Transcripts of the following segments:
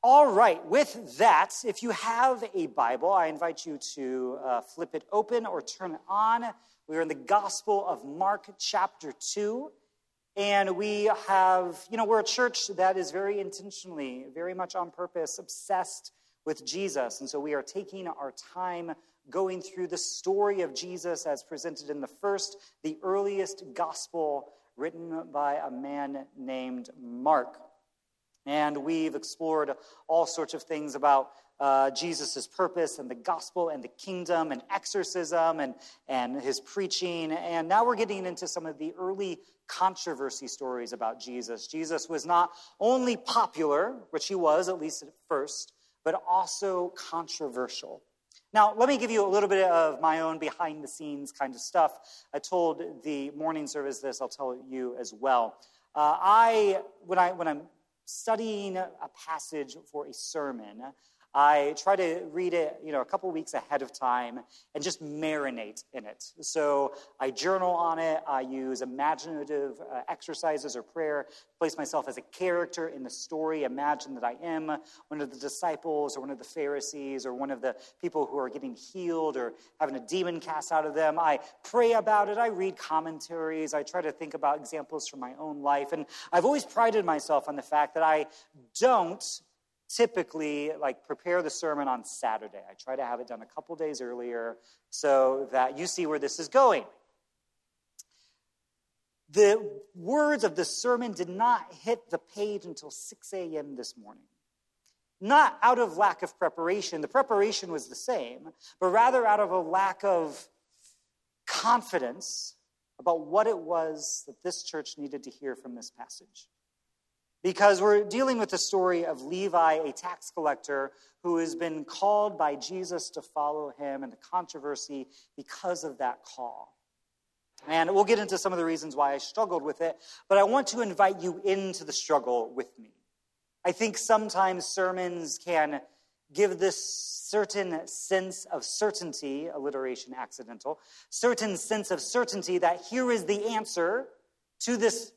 All right, with that, if you have a Bible, I invite you to flip it open or turn it on. We are in the Gospel of Mark, chapter 2. And we have, we're a church that is very intentionally, very much on purpose, obsessed with Jesus. And so we are taking our time going through the story of Jesus as presented in the earliest gospel written by a man named Mark. And we've explored all sorts of things about Jesus' purpose and the gospel and the kingdom and exorcism and his preaching. And now we're getting into some of the early controversy stories about Jesus. Jesus was not only popular, which he was at least at first, but also controversial. Now, let me give you a little bit of my own behind-the-scenes kind of stuff. I told the morning service this. I'll tell you as well. When I'm studying a passage for a sermon, I try to read it, a couple weeks ahead of time and just marinate in it. So I journal on it. I use imaginative exercises or prayer, place myself as a character in the story, imagine that I am one of the disciples or one of the Pharisees or one of the people who are getting healed or having a demon cast out of them. I pray about it. I read commentaries. I try to think about examples from my own life. And I've always prided myself on the fact that I don't typically prepare the sermon on Saturday. I try to have it done a couple days earlier so that you see where this is going. The words of the sermon did not hit the page until 6 a.m. this morning. Not out of lack of preparation. The preparation was the same, but rather out of a lack of confidence about what it was that this church needed to hear from this passage. Because we're dealing with the story of Levi, a tax collector, who has been called by Jesus to follow him, and the controversy because of that call. And we'll get into some of the reasons why I struggled with it, but I want to invite you into the struggle with me. I think sometimes sermons can give this certain sense of certainty, alliteration accidental, certain sense of certainty that here is the answer to this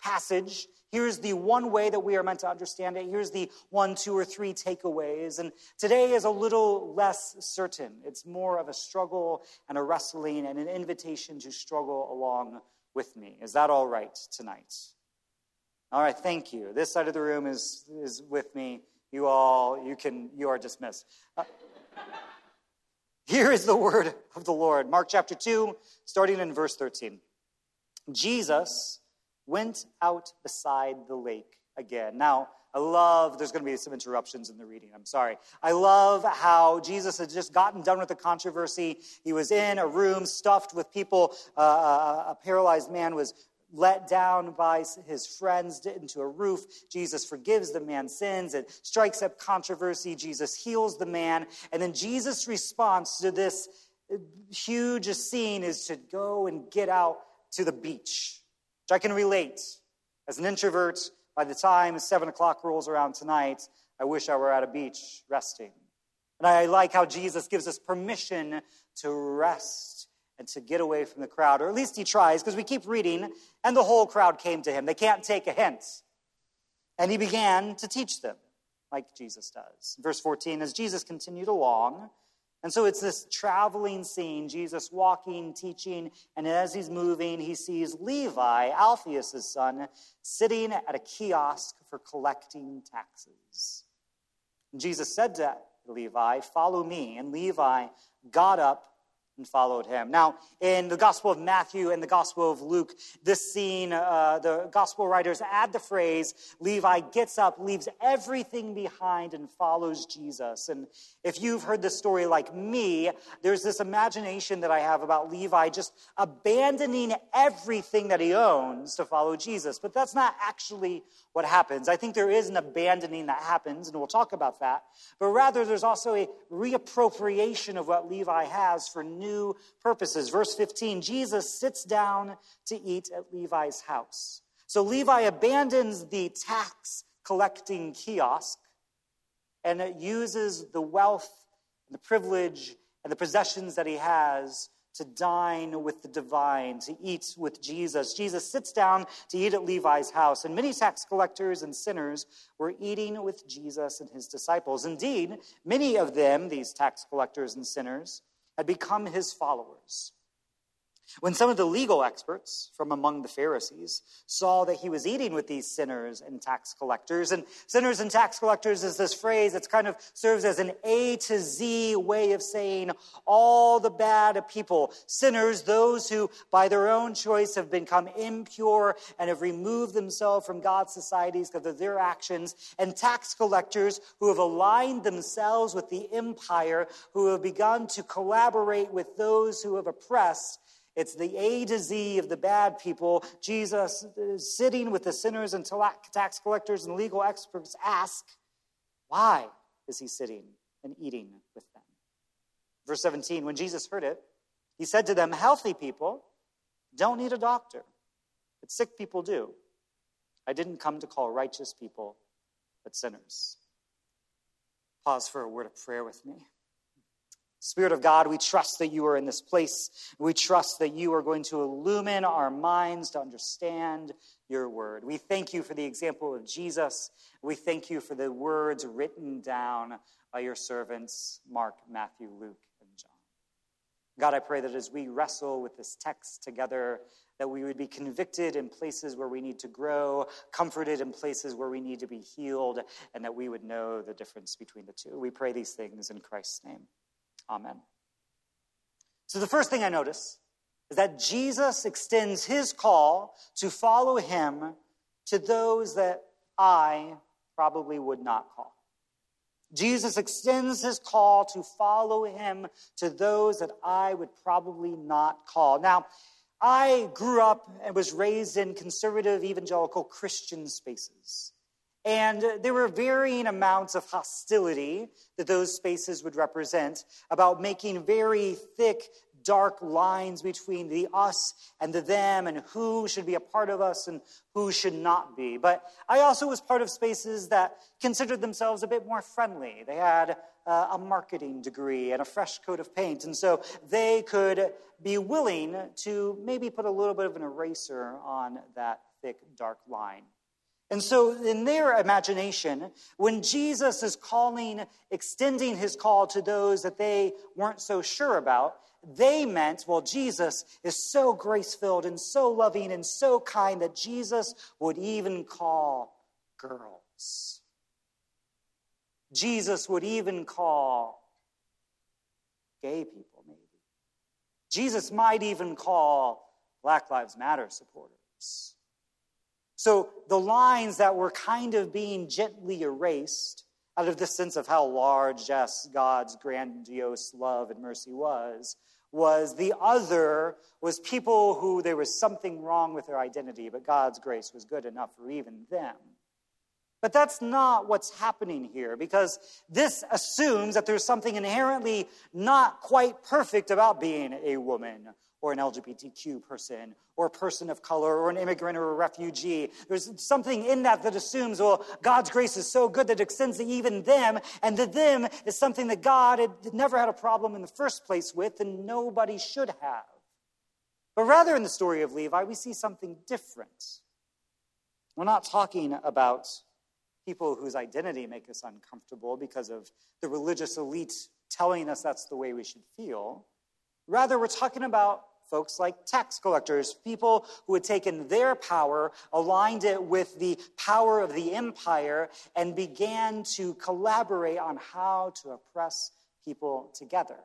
passage. Here's the one way that we are meant to understand it. Here's the 1, 2, or 3 takeaways. And today is a little less certain. It's more of a struggle and a wrestling and an invitation to struggle along with me. Is that all right tonight? All right, thank you. This side of the room is with me. You all, you are dismissed. Here is the word of the Lord. Mark chapter 2, starting in verse 13. Jesus went out beside the lake again. Now, there's going to be some interruptions in the reading. I'm sorry. I love how Jesus had just gotten done with the controversy. He was in a room stuffed with people. A paralyzed man was let down by his friends into a roof. Jesus forgives the man's sins. It strikes up controversy. Jesus heals the man. And then Jesus' response to this huge scene is to go and get out to the beach. Which I can relate. As an introvert, by the time 7 o'clock rolls around tonight, I wish I were at a beach resting. And I like how Jesus gives us permission to rest and to get away from the crowd, or at least he tries, because we keep reading, and the whole crowd came to him. They can't take a hint. And he began to teach them, like Jesus does. Verse 14, as Jesus continued along, and so it's this traveling scene, Jesus walking, teaching, and as he's moving, he sees Levi, Alphaeus' son, sitting at a kiosk for collecting taxes. And Jesus said to Levi, "Follow me." And Levi got up and followed him. Now, in the Gospel of Matthew and the Gospel of Luke, this scene, the Gospel writers add the phrase, Levi gets up, leaves everything behind, and follows Jesus. And if you've heard this story like me, there's this imagination that I have about Levi just abandoning everything that he owns to follow Jesus. But that's not actually what happens. I think there is an abandoning that happens, and we'll talk about that. But rather, there's also a reappropriation of what Levi has for new purposes. Verse 15, Jesus sits down to eat at Levi's house. So Levi abandons the tax collecting kiosk and uses the wealth, the privilege, and the possessions that he has to dine with the divine, to eat with Jesus. Jesus sits down to eat at Levi's house, and many tax collectors and sinners were eating with Jesus and his disciples. Indeed, many of them, these tax collectors and sinners, had become his followers. When some of the legal experts from among the Pharisees saw that he was eating with these sinners and tax collectors, and sinners and tax collectors is this phrase that's kind of serves as an A to Z way of saying all the bad people, sinners, those who by their own choice have become impure and have removed themselves from God's societies because of their actions, and tax collectors who have aligned themselves with the empire, who have begun to collaborate with those who have oppressed. It's the A to Z of the bad people. Jesus, sitting with the sinners and tax collectors and legal experts, ask, why is he sitting and eating with them? Verse 17, when Jesus heard it, he said to them, healthy people don't need a doctor, but sick people do. I didn't come to call righteous people, but sinners. Pause for a word of prayer with me. Spirit of God, we trust that you are in this place. We trust that you are going to illumine our minds to understand your word. We thank you for the example of Jesus. We thank you for the words written down by your servants, Mark, Matthew, Luke, and John. God, I pray that as we wrestle with this text together, that we would be convicted in places where we need to grow, comforted in places where we need to be healed, and that we would know the difference between the two. We pray these things in Christ's name. Amen. So the first thing I notice is that Jesus extends his call to follow him to those that I probably would not call. Jesus extends his call to follow him to those that I would probably not call. Now, I grew up and was raised in conservative evangelical Christian spaces. And there were varying amounts of hostility that those spaces would represent about making very thick, dark lines between the us and the them and who should be a part of us and who should not be. But I also was part of spaces that considered themselves a bit more friendly. They had a marketing degree and a fresh coat of paint, and so they could be willing to maybe put a little bit of an eraser on that thick, dark line. And so in their imagination, when Jesus is extending his call to those that they weren't so sure about, they meant, well, Jesus is so grace-filled and so loving and so kind that Jesus would even call girls. Jesus would even call gay people, maybe. Jesus might even call Black Lives Matter supporters. So the lines that were kind of being gently erased out of the sense of how large, yes, God's grandiose love and mercy was the other, was people who there was something wrong with their identity, but God's grace was good enough for even them. But that's not what's happening here, because this assumes that there's something inherently not quite perfect about being a woman or an LGBTQ person, or a person of color, or an immigrant, or a refugee. There's something in that assumes, well, God's grace is so good that it extends to even them, and the them is something that God had never had a problem in the first place with, and nobody should have. But rather in the story of Levi, we see something different. We're not talking about people whose identity make us uncomfortable because of the religious elite telling us that's the way we should feel. Rather, we're talking about folks like tax collectors, people who had taken their power, aligned it with the power of the empire, and began to collaborate on how to oppress people together.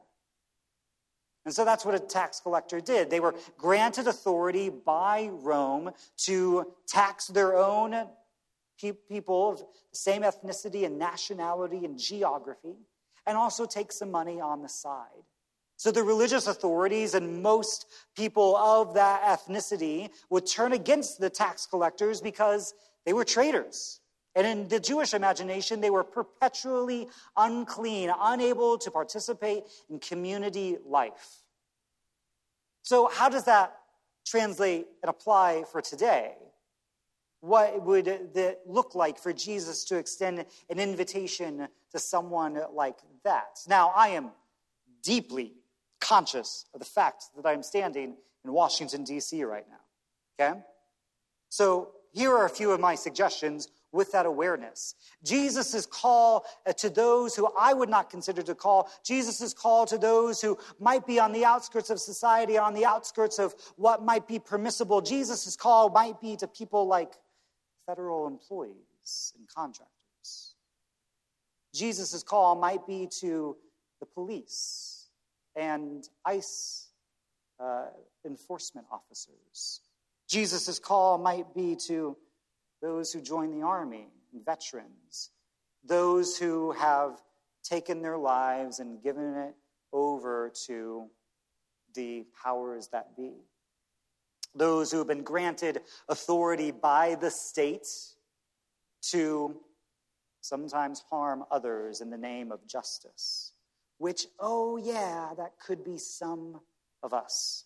And so that's what a tax collector did. They were granted authority by Rome to tax their own people of the same ethnicity and nationality and geography, and also take some money on the side. So the religious authorities and most people of that ethnicity would turn against the tax collectors because they were traitors. And in the Jewish imagination, they were perpetually unclean, unable to participate in community life. So how does that translate and apply for today? What would it look like for Jesus to extend an invitation to someone like that? Now, I am deeply conscious of the fact that I'm standing in Washington, D.C. right now, okay? So here are a few of my suggestions with that awareness. Jesus' call to those who I would not consider to call, Jesus' call to those who might be on the outskirts of society, on the outskirts of what might be permissible, Jesus' call might be to people like federal employees and contractors. Jesus' call might be to the police and ICE enforcement officers. Jesus' call might be to those who join the army and veterans, those who have taken their lives and given it over to the powers that be, those who have been granted authority by the state to sometimes harm others in the name of justice, which, oh yeah, that could be some of us.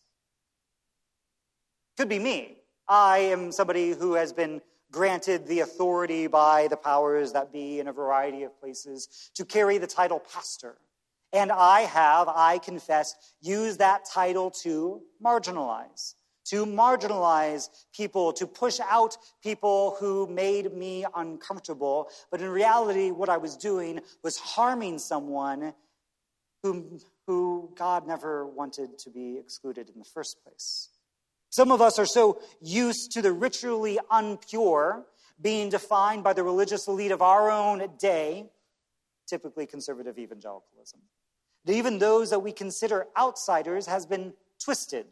Could be me. I am somebody who has been granted the authority by the powers that be in a variety of places to carry the title pastor. And I have, I confess, used that title to marginalize people, to push out people who made me uncomfortable. But in reality, what I was doing was harming someone who God never wanted to be excluded in the first place. Some of us are so used to the ritually impure being defined by the religious elite of our own day, typically conservative evangelicalism, that even those that we consider outsiders has been twisted.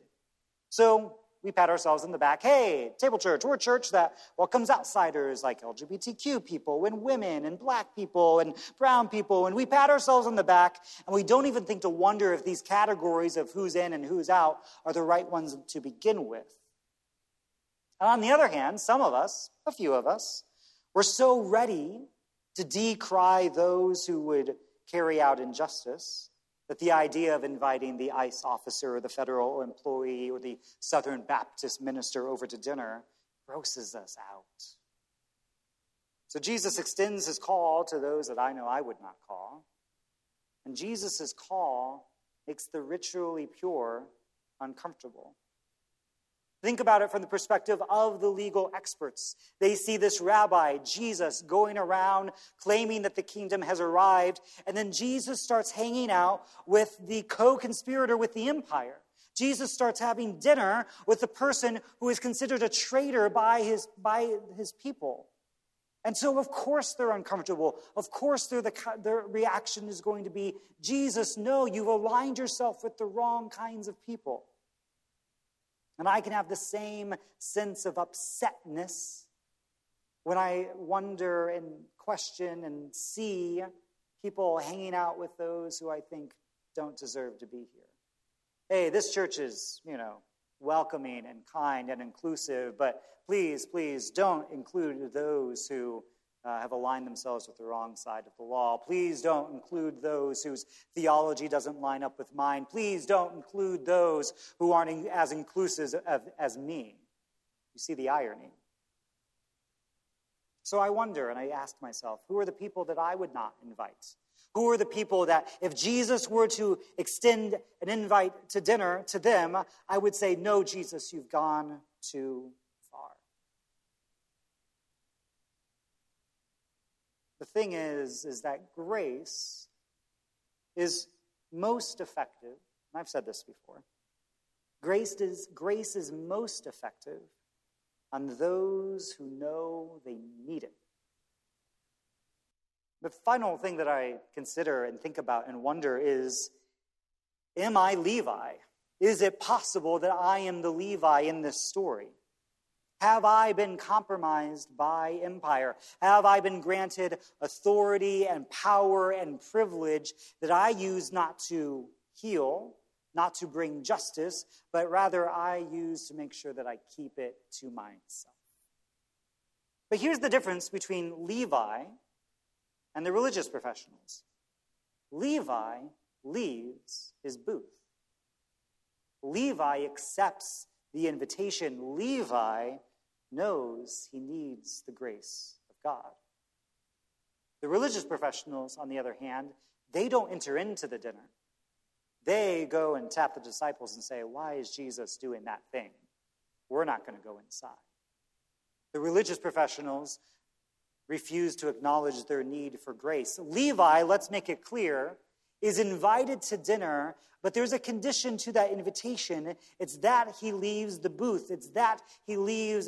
So we pat ourselves on the back. Hey, Table Church, we're a church that welcomes outsiders like LGBTQ people and women and black people and brown people. And we pat ourselves on the back, and we don't even think to wonder if these categories of who's in and who's out are the right ones to begin with. And on the other hand, some of us, a few of us, were so ready to decry those who would carry out injustice that the idea of inviting the ICE officer or the federal employee or the Southern Baptist minister over to dinner grosses us out. So Jesus extends his call to those that I know I would not call. And Jesus' call makes the ritually pure uncomfortable. Think about it from the perspective of the legal experts. They see this rabbi, Jesus, going around claiming that the kingdom has arrived, and then Jesus starts hanging out with the co-conspirator with the empire. Jesus starts having dinner with the person who is considered a traitor by his people. And so, of course, they're uncomfortable. Of course, their reaction is going to be, Jesus, no, you've aligned yourself with the wrong kinds of people. And I can have the same sense of upsetness when I wonder and question and see people hanging out with those who I think don't deserve to be here. Hey, this church is, welcoming and kind and inclusive, but please, please don't include those who have aligned themselves with the wrong side of the law. Please don't include those whose theology doesn't line up with mine. Please don't include those who aren't as inclusive as me. You see the irony. So I wonder, and I ask myself, who are the people that I would not invite? Who are the people that if Jesus were to extend an invite to dinner to them, I would say, no, Jesus, you've gone too far. The thing is that grace is most effective, and I've said this before, grace is most effective on those who know they need it. The final thing that I consider and think about and wonder is, am I Levi? Is it possible that I am the Levi in this story? Have I been compromised by empire? Have I been granted authority and power and privilege that I use not to heal, not to bring justice, but rather I use to make sure that I keep it to myself? But here's the difference between Levi and the religious professionals. Levi leaves his booth. Levi accepts the invitation. Levi knows he needs the grace of God. The religious professionals, on the other hand, they don't enter into the dinner. They go and tap the disciples and say, why is Jesus doing that thing? We're not going to go inside. The religious professionals refuse to acknowledge their need for grace. Levi, let's make it clear, is invited to dinner, but there's a condition to that invitation. It's that he leaves the booth. It's that he leaves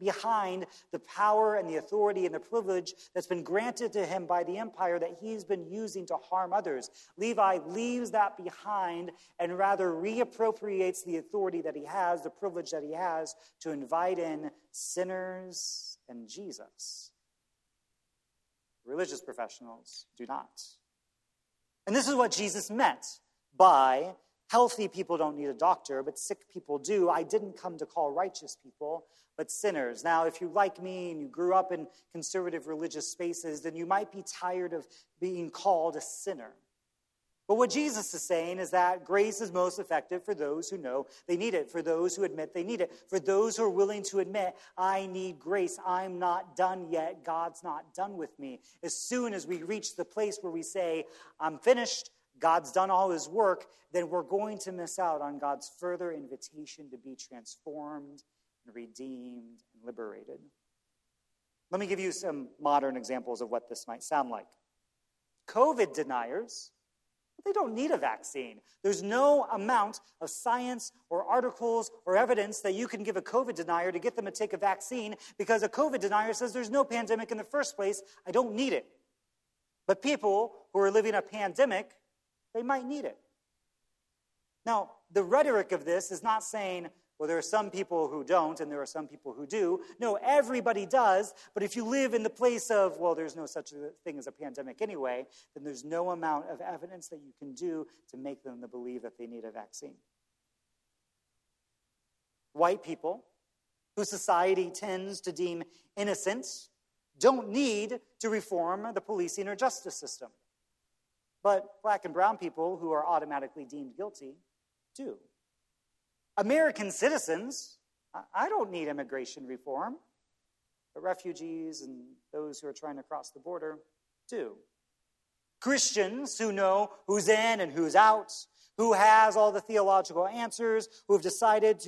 behind the power and the authority and the privilege that's been granted to him by the empire that he's been using to harm others. Levi leaves that behind and rather reappropriates the authority that he has, the privilege that he has, to invite in sinners and Jesus. Religious professionals do not. And this is what Jesus meant by healthy people don't need a doctor, but sick people do. I didn't come to call righteous people, but sinners. Now, if you like me and you grew up in conservative religious spaces, then you might be tired of being called a sinner. But what Jesus is saying is that grace is most effective for those who know they need it, for those who admit they need it, for those who are willing to admit, I need grace, I'm not done yet, God's not done with me. As soon as we reach the place where we say, I'm finished, God's done all his work, then we're going to miss out on God's further invitation to be transformed and redeemed and liberated. Let me give you some modern examples of what this might sound like. COVID deniers, they don't need a vaccine. There's no amount of science or articles or evidence that you can give a COVID denier to get them to take a vaccine, because a COVID denier says there's no pandemic in the first place. I don't need it. But people who are living a pandemic, they might need it. Now, the rhetoric of this is not saying, well, there are some people who don't, and there are some people who do. No, everybody does, but if you live in the place of, well, there's no such thing as a pandemic anyway, then there's no amount of evidence that you can do to make them to believe that they need a vaccine. White people, who society tends to deem innocent, don't need to reform the policing or justice system. But black and brown people, who are automatically deemed guilty, do. American citizens, I don't need immigration reform, but refugees and those who are trying to cross the border do. Christians who know who's in and who's out, who has all the theological answers, who have decided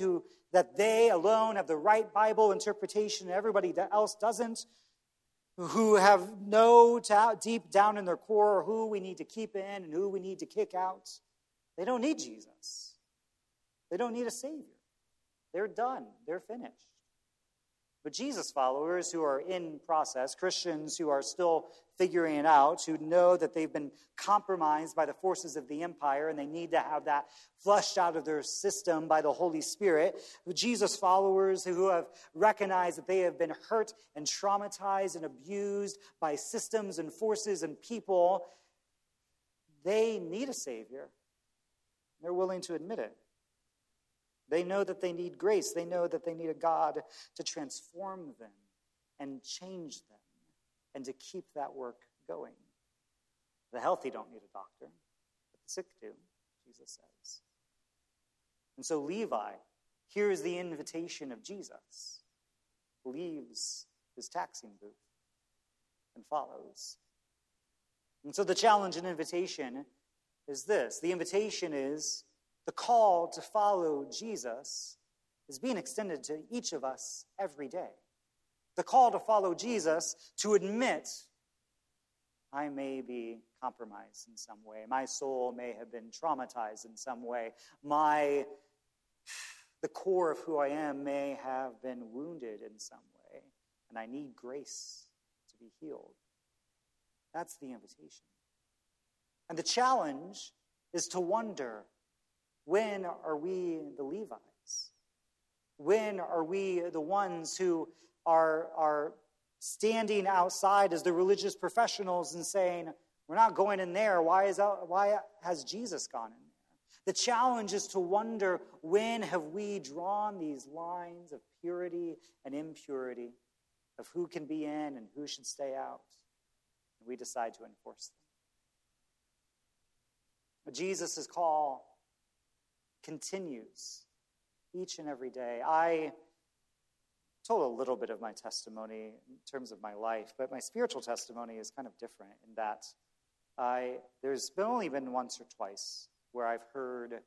that they alone have the right Bible interpretation and everybody else doesn't, who have no deep down in their core who we need to keep in and who we need to kick out, they don't need Jesus. They don't need a savior. They're done. They're finished. But Jesus followers who are in process, Christians who are still figuring it out, who know that they've been compromised by the forces of the empire and they need to have that flushed out of their system by the Holy Spirit, Jesus followers who have recognized that they have been hurt and traumatized and abused by systems and forces and people, they need a savior. They're willing to admit it. They know that they need grace. They know that they need a God to transform them and change them and to keep that work going. The healthy don't need a doctor, but the sick do, Jesus says. And so Levi hears the invitation of Jesus, leaves his taxing booth, and follows. And so the challenge and invitation is this. The invitation is, the call to follow Jesus is being extended to each of us every day. The call to follow Jesus, to admit, I may be compromised in some way. My soul may have been traumatized in some way. The core of who I am may have been wounded in some way, and I need grace to be healed. That's the invitation. And the challenge is to wonder, when are we the Levites? When are we the ones who are standing outside as the religious professionals and saying, we're not going in there. Why has Jesus gone in there? The challenge is to wonder, when have we drawn these lines of purity and impurity, of who can be in and who should stay out? And we decide to enforce them. Jesus' call continues each and every day. I told a little bit of my testimony in terms of my life, but my spiritual testimony is kind of different in that there's only been once or twice where I've heard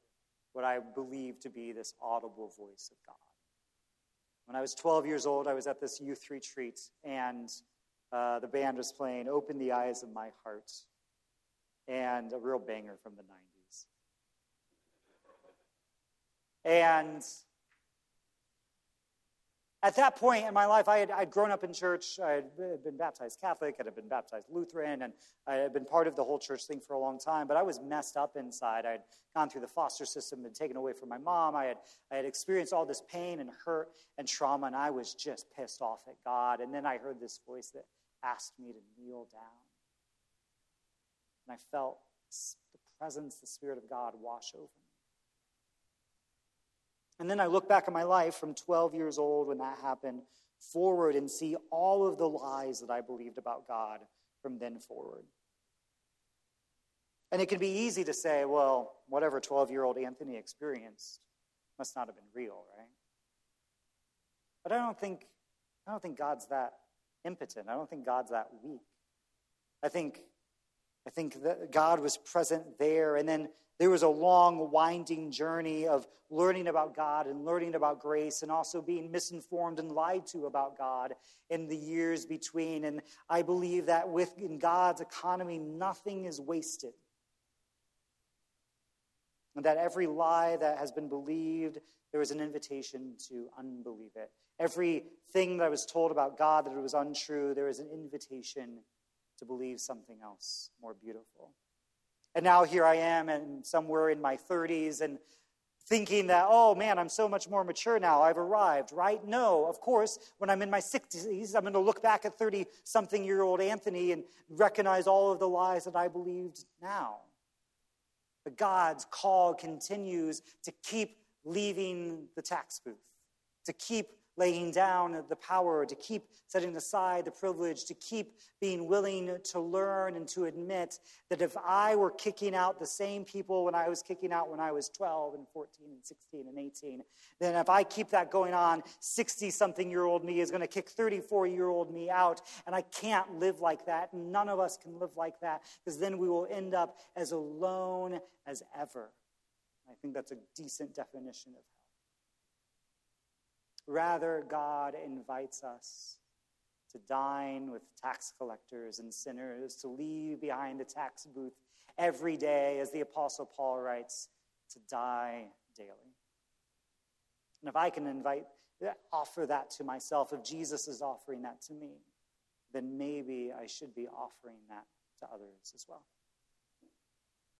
what I believe to be this audible voice of God. When I was 12 years old, I was at this youth retreat, and the band was playing Open the Eyes of My Heart, and a real banger from the 90s. And at that point in my life, I'd grown up in church. I had been baptized Catholic, and I'd been baptized Lutheran, and I had been part of the whole church thing for a long time, but I was messed up inside. I'd gone through the foster system, been taken away from my mom. I had experienced all this pain and hurt and trauma, and I was just pissed off at God. And then I heard this voice that asked me to kneel down. And I felt the presence, the Spirit of God wash over me. And then I look back at my life from 12 years old when that happened forward and see all of the lies that I believed about God from then forward. And it can be easy to say, well, whatever 12-year-old Anthony experienced must not have been real, right? But I don't think God's that impotent. I don't think God's that weak. I think that God was present there, and then there was a long, winding journey of learning about God and learning about grace and also being misinformed and lied to about God in the years between. And I believe that in God's economy, nothing is wasted. And that every lie that has been believed, there was an invitation to unbelieve it. Everything that I was told about God that it was untrue, there was an invitation to believe something else more beautiful. And now here I am, and somewhere in my 30s, and thinking that, oh, man, I'm so much more mature now. I've arrived, right? No, of course, when I'm in my 60s, I'm going to look back at 30-something-year-old Anthony and recognize all of the lies that I believed now. But God's call continues to keep leaving the tax booth, to keep laying down the power, to keep setting aside the privilege, to keep being willing to learn and to admit that if I were kicking out the same people when I was kicking out when I was 12 and 14 and 16 and 18, then if I keep that going on, 60-something-year-old me is going to kick 34-year-old me out, and I can't live like that. None of us can live like that, because then we will end up as alone as ever. I think that's a decent definition of hell. Rather, God invites us to dine with tax collectors and sinners, to leave behind the tax booth every day, as the Apostle Paul writes, to die daily. And if I can offer that to myself, if Jesus is offering that to me, then maybe I should be offering that to others as well.